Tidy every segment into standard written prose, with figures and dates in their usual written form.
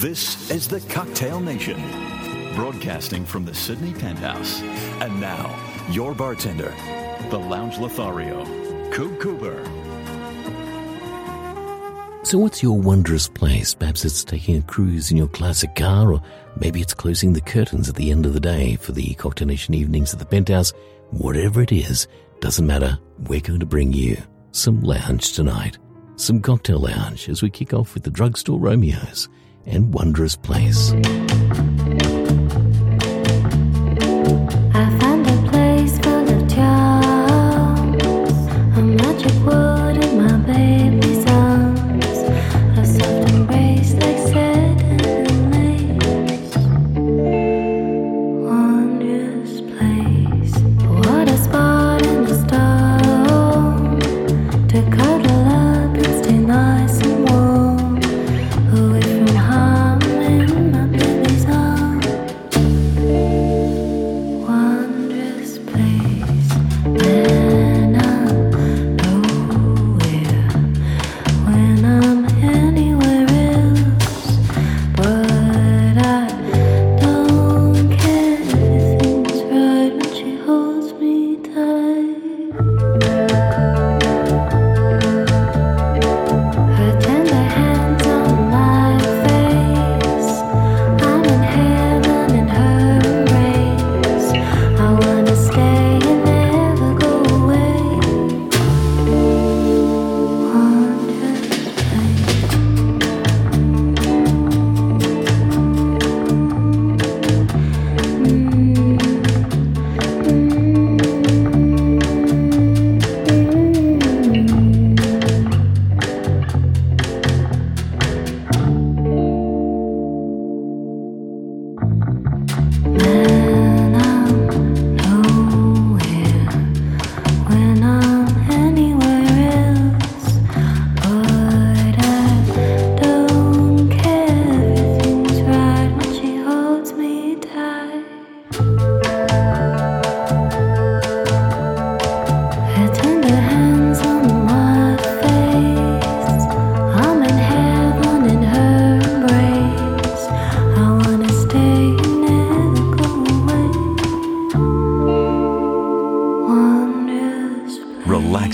This is the Cocktail Nation, broadcasting from the Sydney Penthouse. And now, your bartender, the Lounge Lothario, Coob Cooper. So what's your wondrous place? Perhaps it's taking a cruise in your classic car, or maybe it's closing the curtains at the end of the day for the Cocktail Nation Evenings at the Penthouse. Whatever it is, doesn't matter. We're going to bring you some lounge tonight. Some cocktail lounge as we kick off with the Drugstore Romeos and Wondrous Place.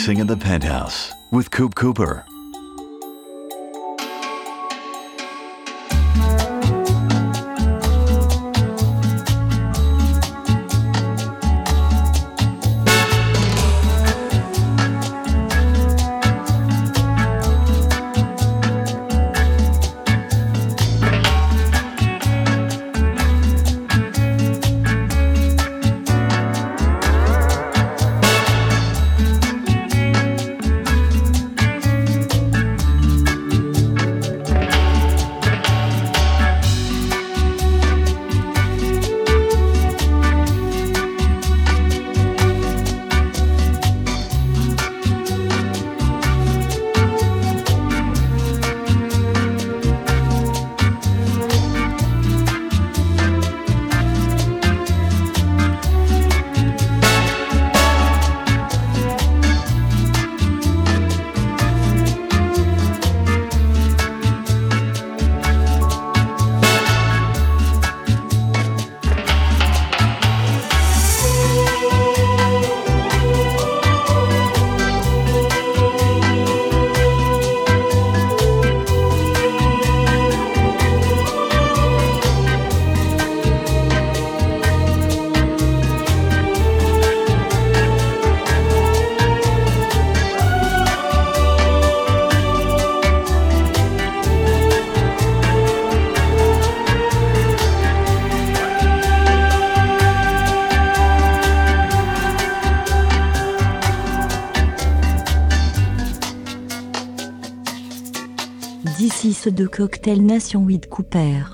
In the Penthouse with Coob Cooper. De Cocktail Nation with Cooper.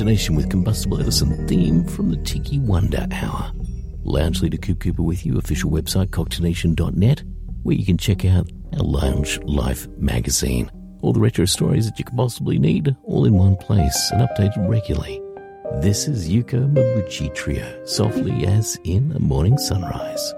imagination with Combustible Edison theme from the Tiki Wonder Hour. Lounge leader Coop Cooper with you, official website cocktailnation.net, where you can check out our Lounge Life magazine. All the retro stories that you could possibly need, all in one place and updated regularly. This is Yuko Mabuchi Trio, Softly As In A Morning Sunrise.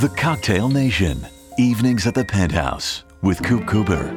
The Cocktail Nation, Evenings at the Penthouse with Coop Cooper.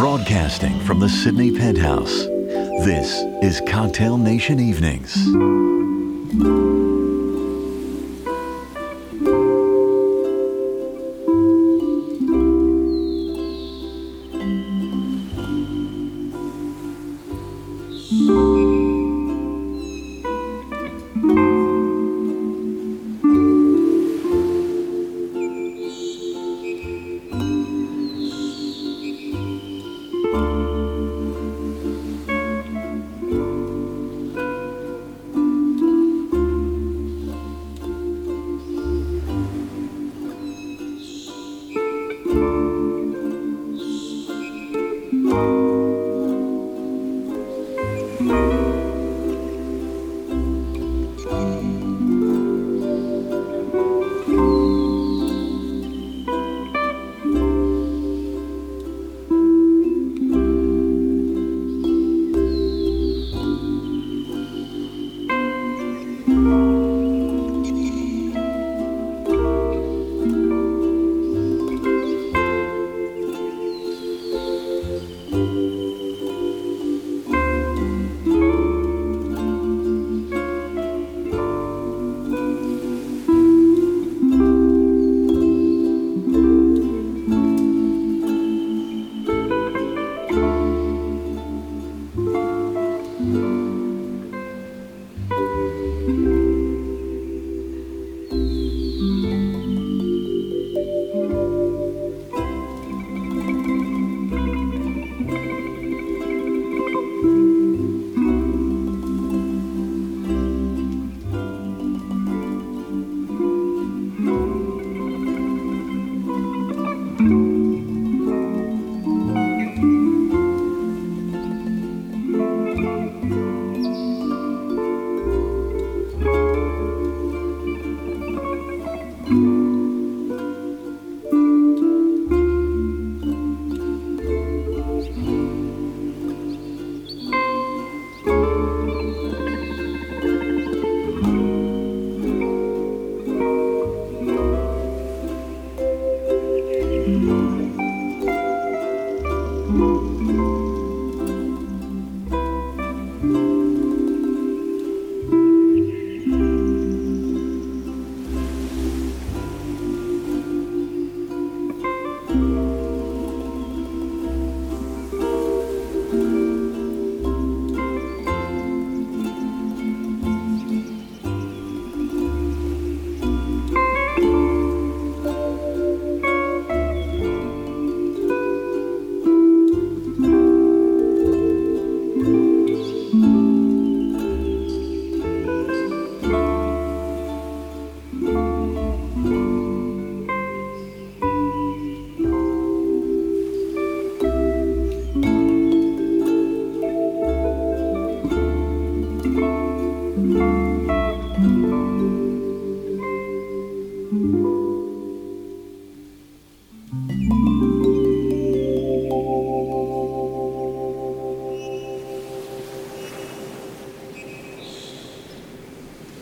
Broadcasting from the Sydney Penthouse, this is Cocktail Nation Evenings.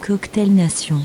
Cocktail Nation.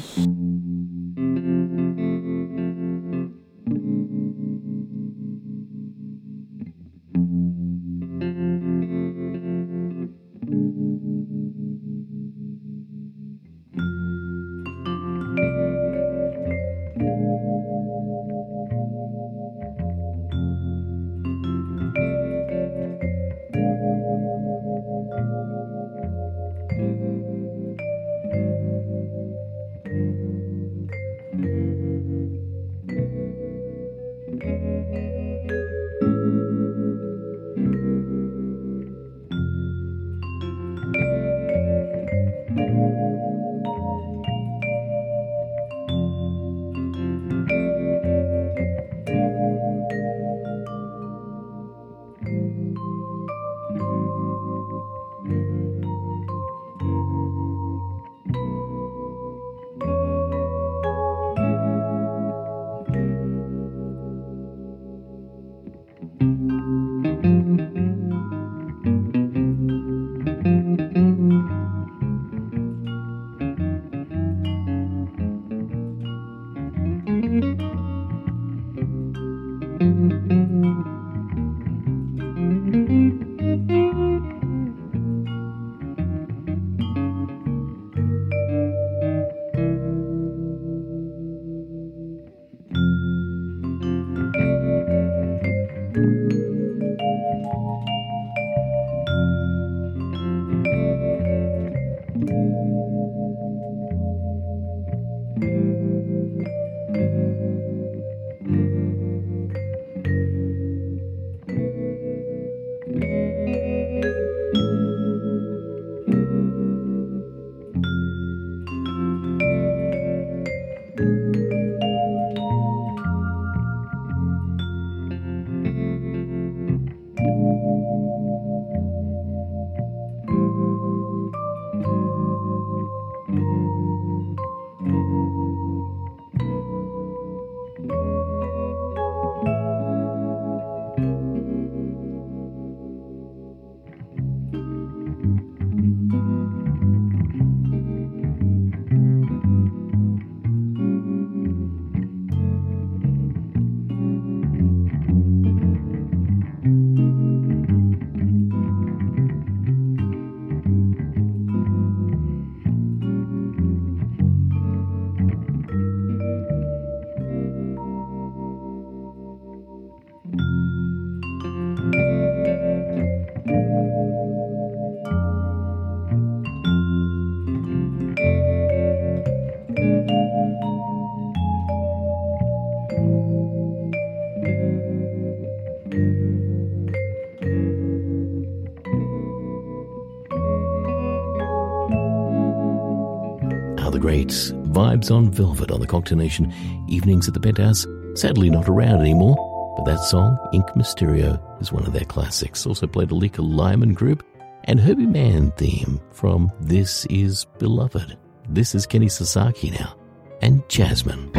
Greats, Vibes on Velvet on the Cocktail Nation, Evenings at the Penthouse, sadly not around anymore, but that song, Ink Mysterio, is one of their classics. Also played Alika Lyman Group and Herbie Mann theme from This Is Beloved. This is Kenny Sasaki now, and Jasmine.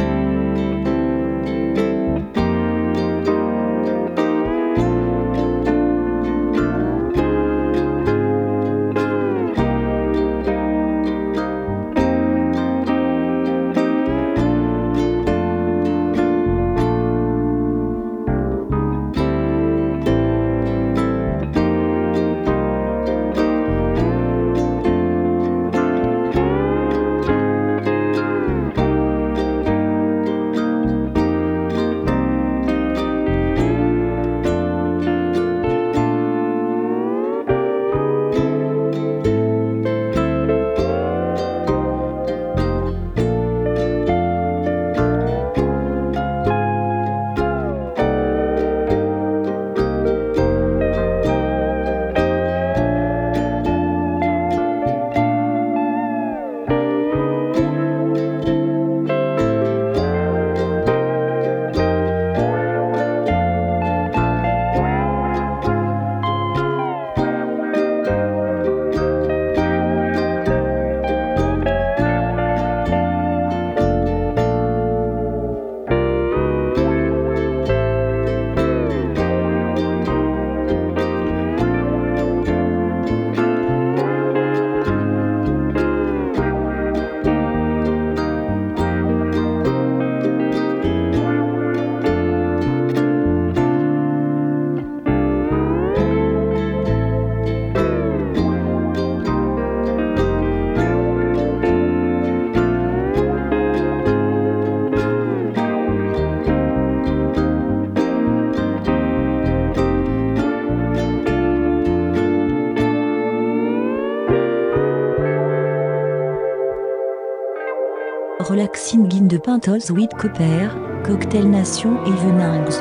Relaxing in the Penthouse with Copper, Cocktail Nation Evenings.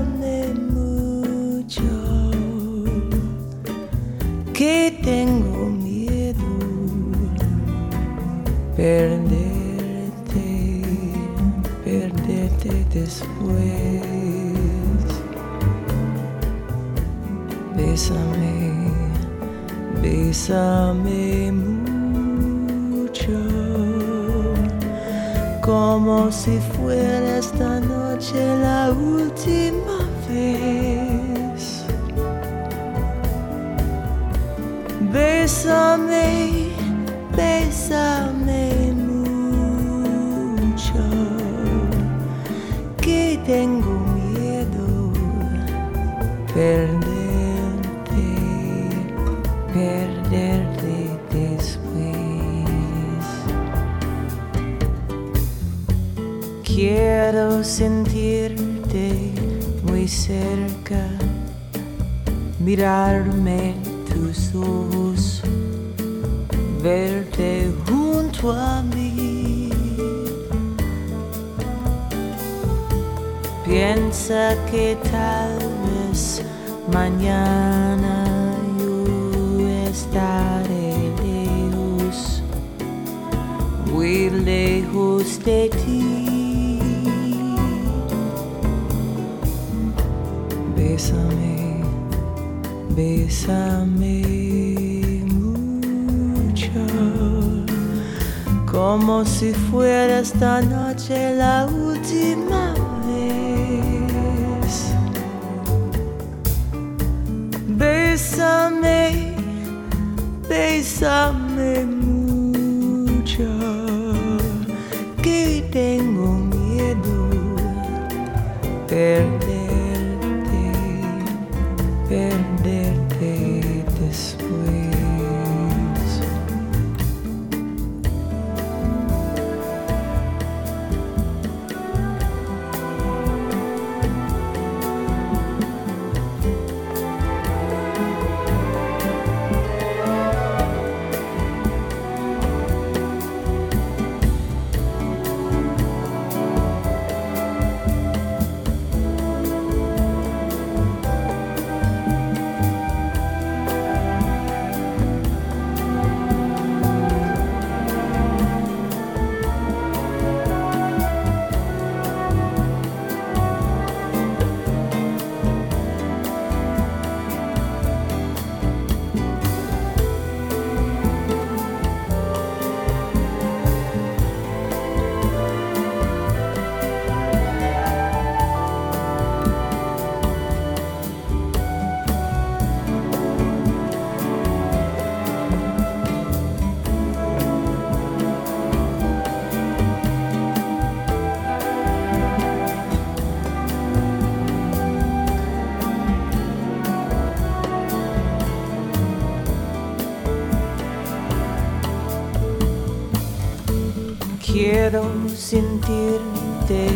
mucho, que tengo miedo perderte después. Besame, besame mucho, como si fuera esta noche la última vez. Besame, besame mucho, que tengo miedo perderte después. Quiero sentirte muy cerca, mirarme tus ojos, verte junto a mí. Piensa que tal vez mañana estaré lejos, muy lejos de ti. Bésame, bésame mucho, como si fuera esta noche la última vez. Bésame, bésame mucho, que tengo miedo perderte después. Quiero sentirte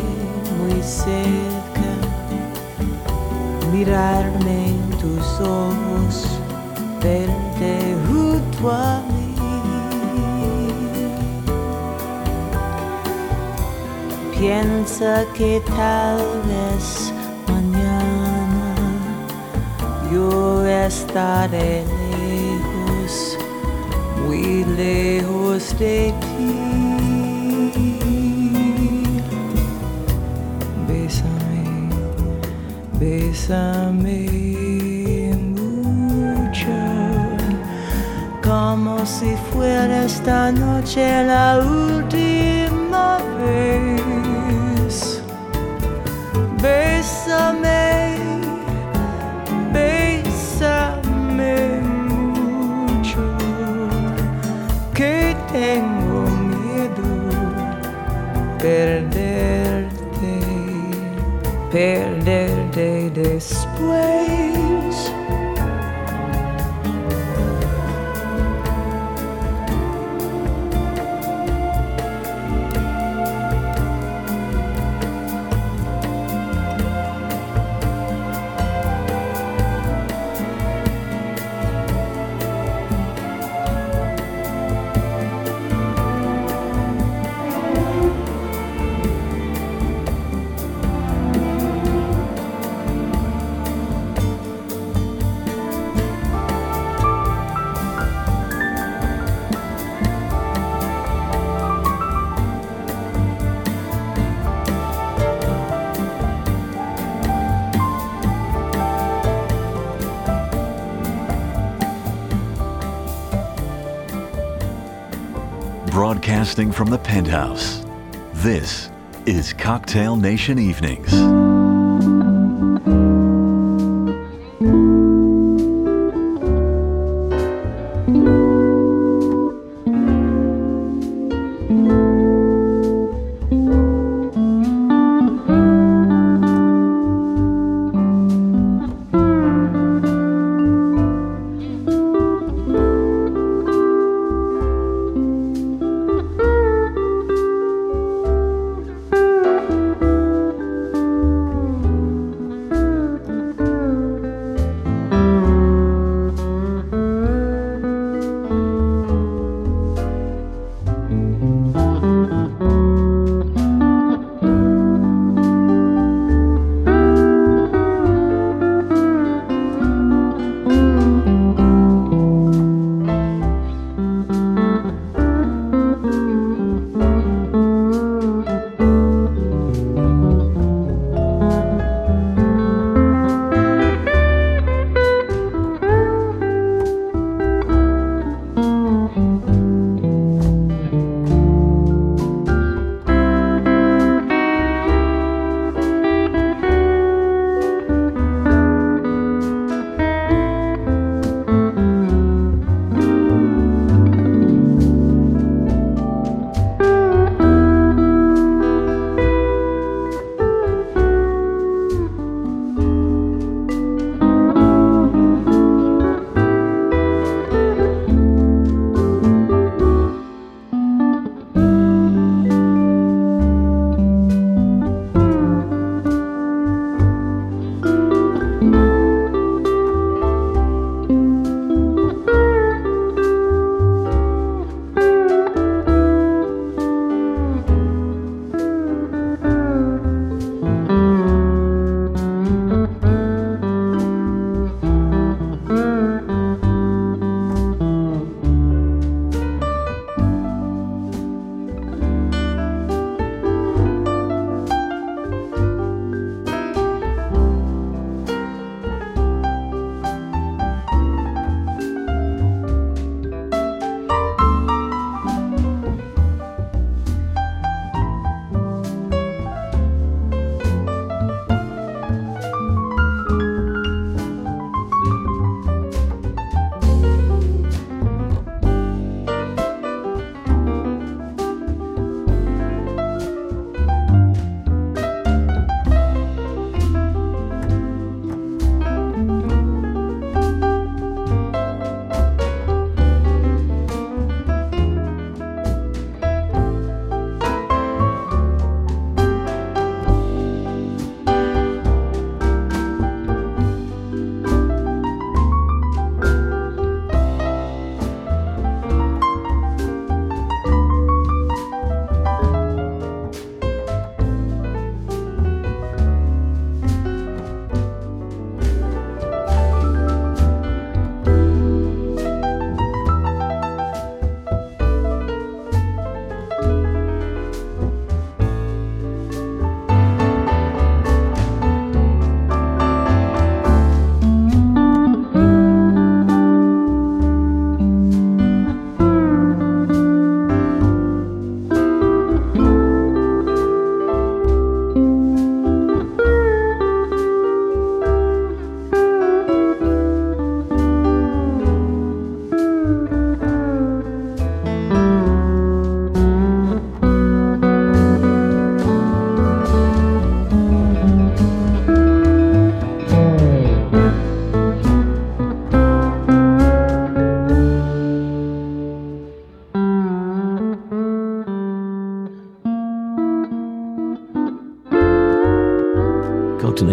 muy cerca, mirarme en tus ojos, verte junto a mí. Piensa que tal vez mañana yo estaré lejos, muy lejos de ti. Bésame mucho, como si fuera esta noche la última vez. Bésame, bésame mucho, que tengo miedo perderte después. broadcasting from the penthouse. This is Cocktail Nation Evenings.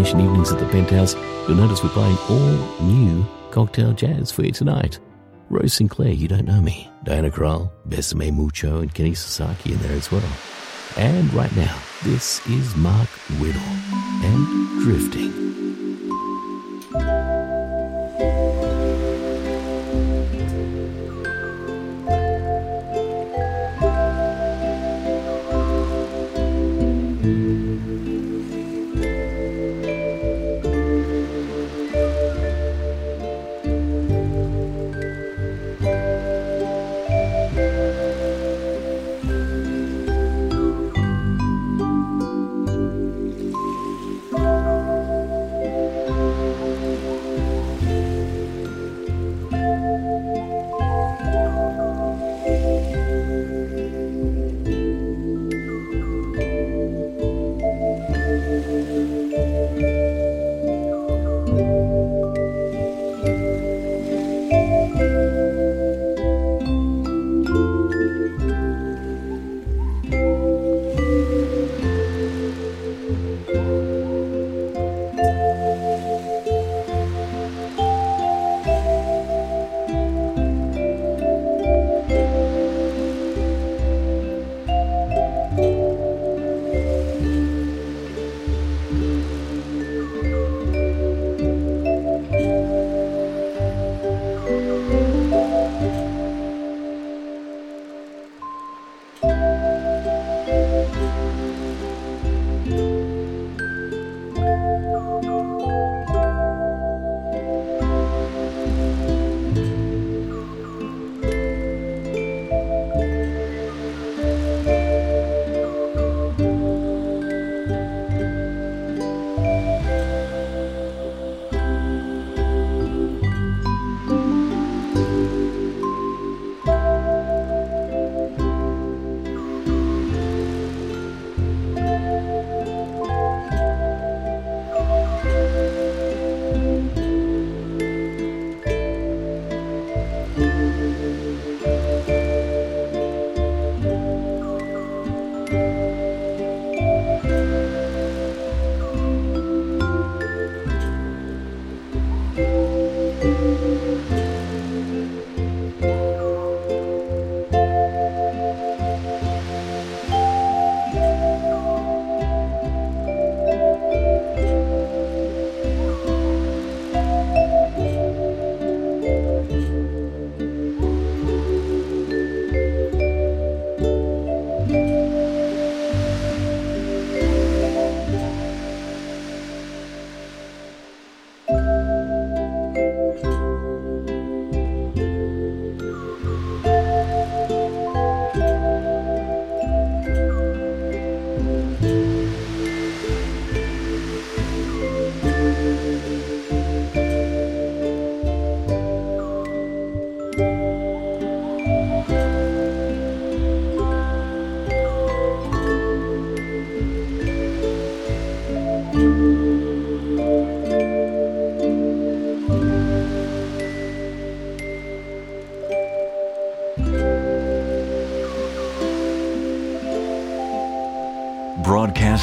Evenings at the Penthouse, you'll notice we're playing all new cocktail jazz for you tonight. Roy Sinclair, You Don't Know Me, Diana Krall, Besame Mucho, and Kenny Sasaki in there as well. And right now, this is Mark Whittle and Drifting.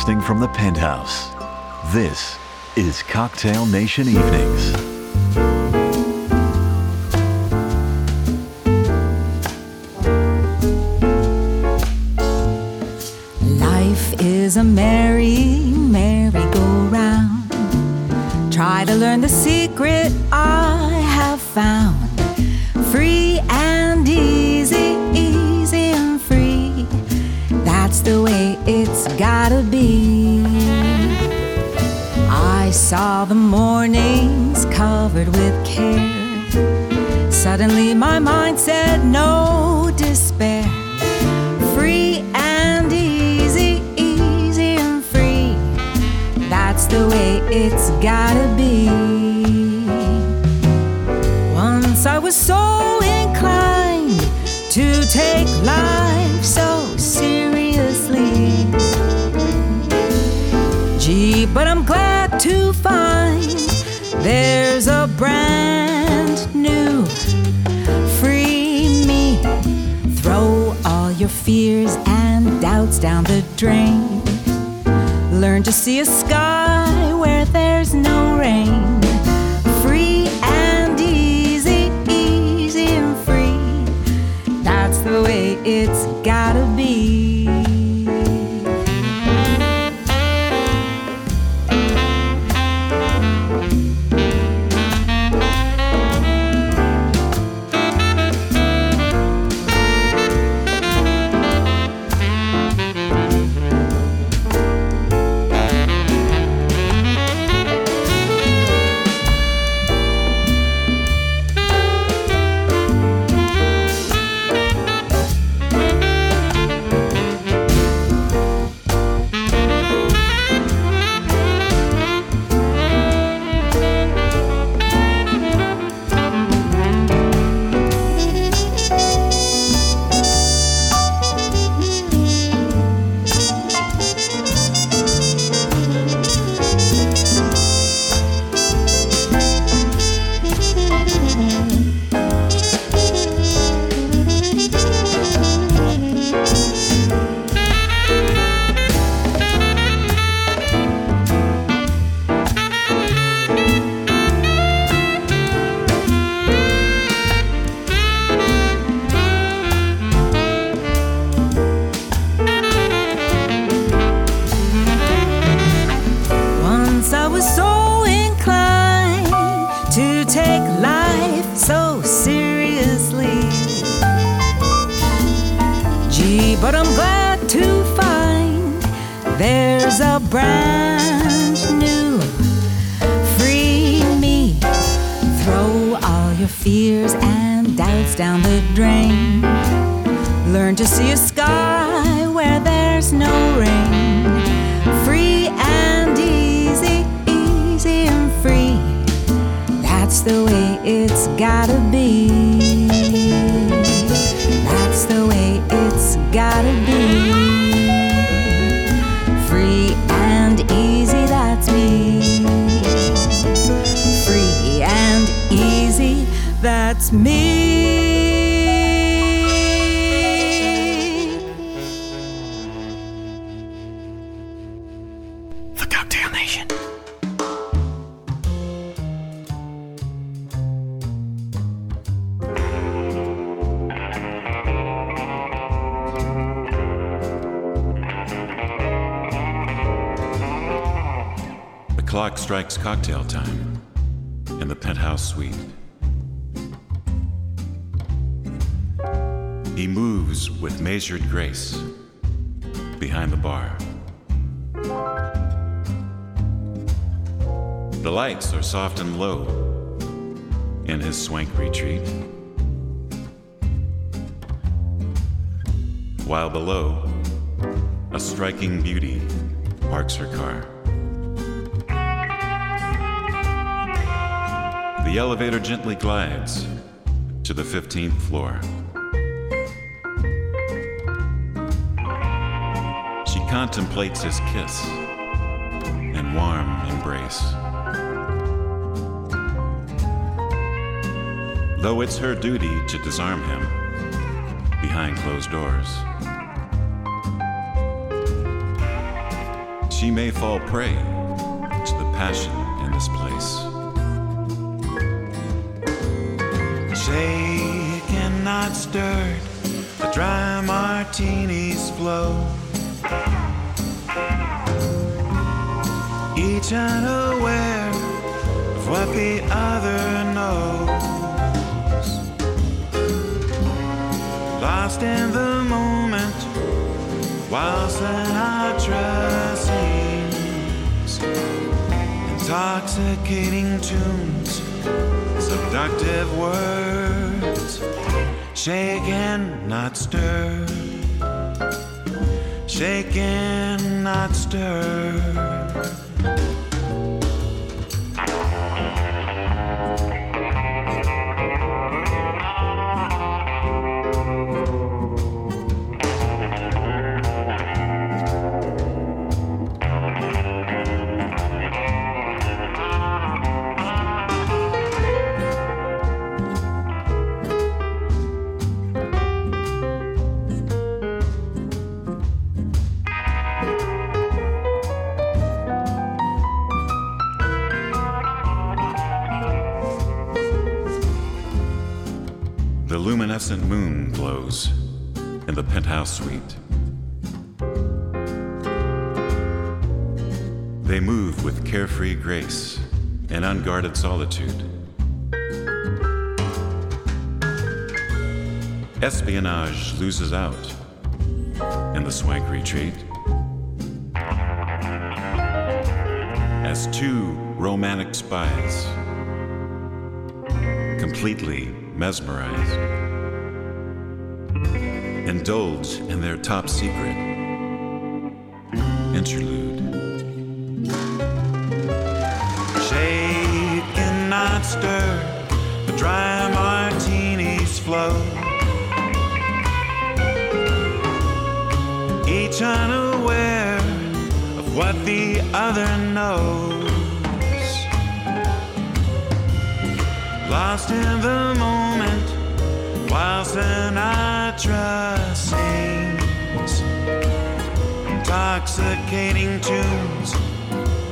broadcasting from the penthouse. This is Cocktail Nation Evenings. Life is a merry, merry-go-round. Try to learn the secret I have found. Free and easy, easy and free. That's the way it's gotta be. I saw the mornings covered with care. Suddenly my mind said no despair. Free and easy, easy and free. That's the way it's gotta be. I was so inclined to take life so seriously. Gee, but I'm glad to find there's a brand new free me. Throw all your fears and doubts down the drain. Learn to see a sky where there's no rain. The way it's gotta be. Cocktail time in the penthouse suite. He moves with measured grace behind the bar. The lights are soft and low in his swank retreat, while below, a striking beauty parks her car. The elevator gently glides to the 15th floor. She contemplates his kiss and warm embrace. Though it's her duty to disarm him behind closed doors, she may fall prey to the passion in this place. Shaken, not stirred, the dry martinis flow, each unaware of what the other knows, lost in the moment while Sinatra sings, intoxicating tunes, seductive words. Shaken, not stirred, shaken, not stirred. Luminescent moon glows in the penthouse suite. They move with carefree grace in unguarded solitude. Espionage loses out in the swank retreat as two romantic spies completely mesmerized indulge in their top secret interlude. Shaken, not stirred, the dry martinis flow, each unaware of what the other knows, lost in the moment while Sinatra sings, intoxicating tunes,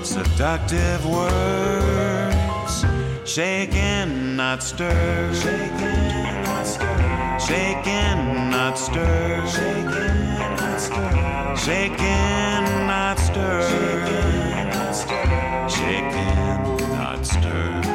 seductive words. Shaken, not stirred, shaken, not stirred, shaken, not stirred, shaken, not stirred, shaken, not stirred, shaken, not stirred.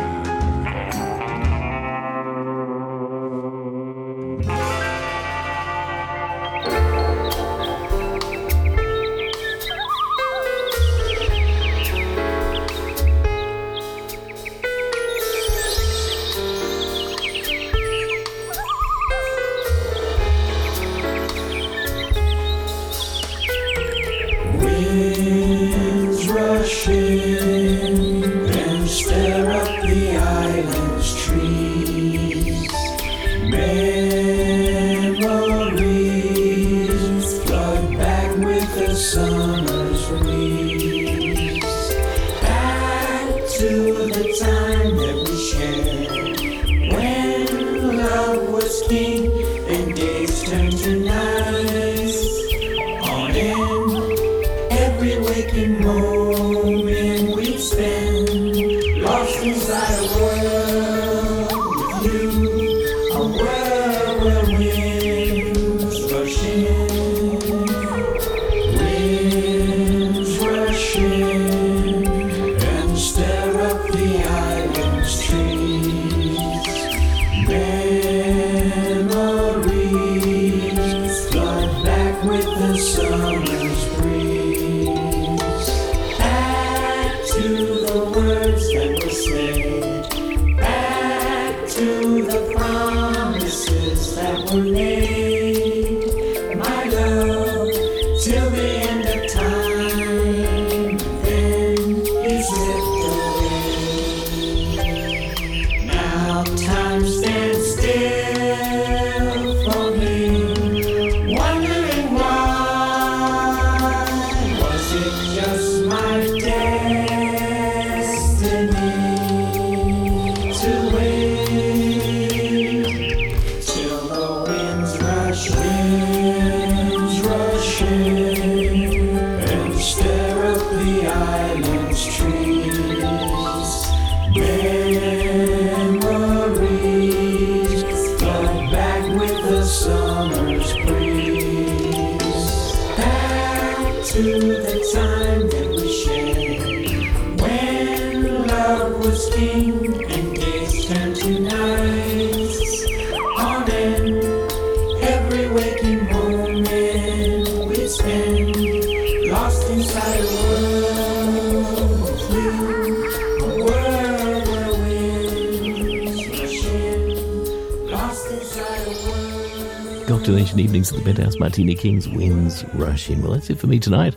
To the words that were said. Cocktailnation Evenings at the Penthouse, Martini Kings, Winds Rush In. Well, that's it for me tonight.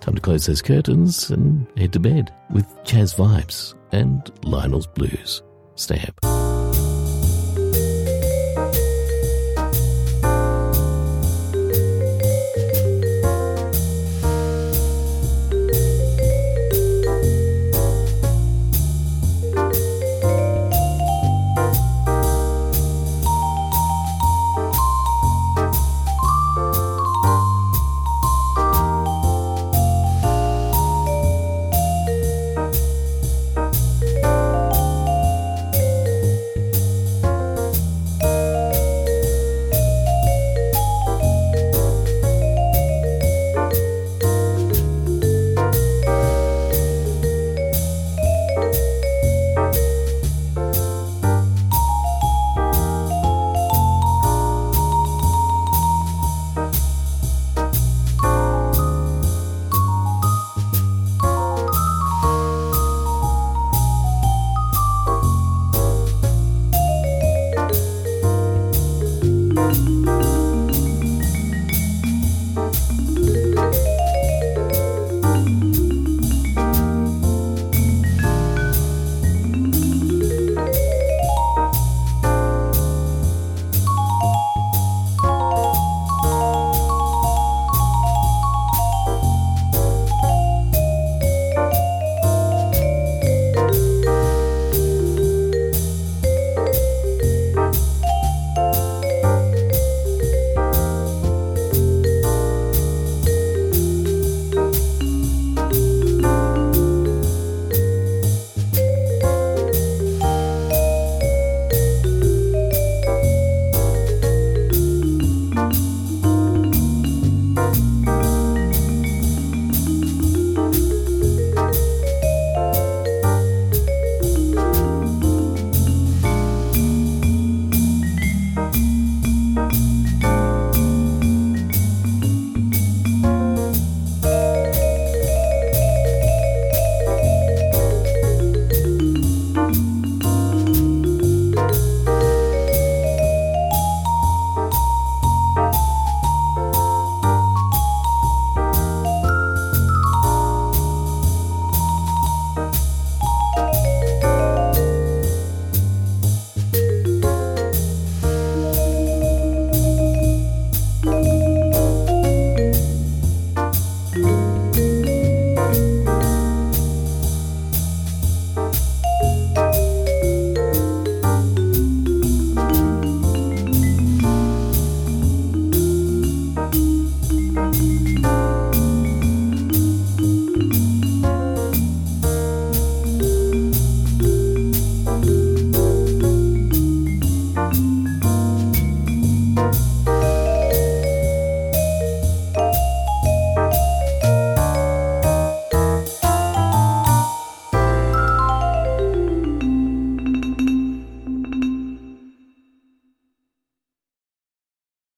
Time to close those curtains and head to bed with Jazz Vibes and Lionel's Blues. Stay up.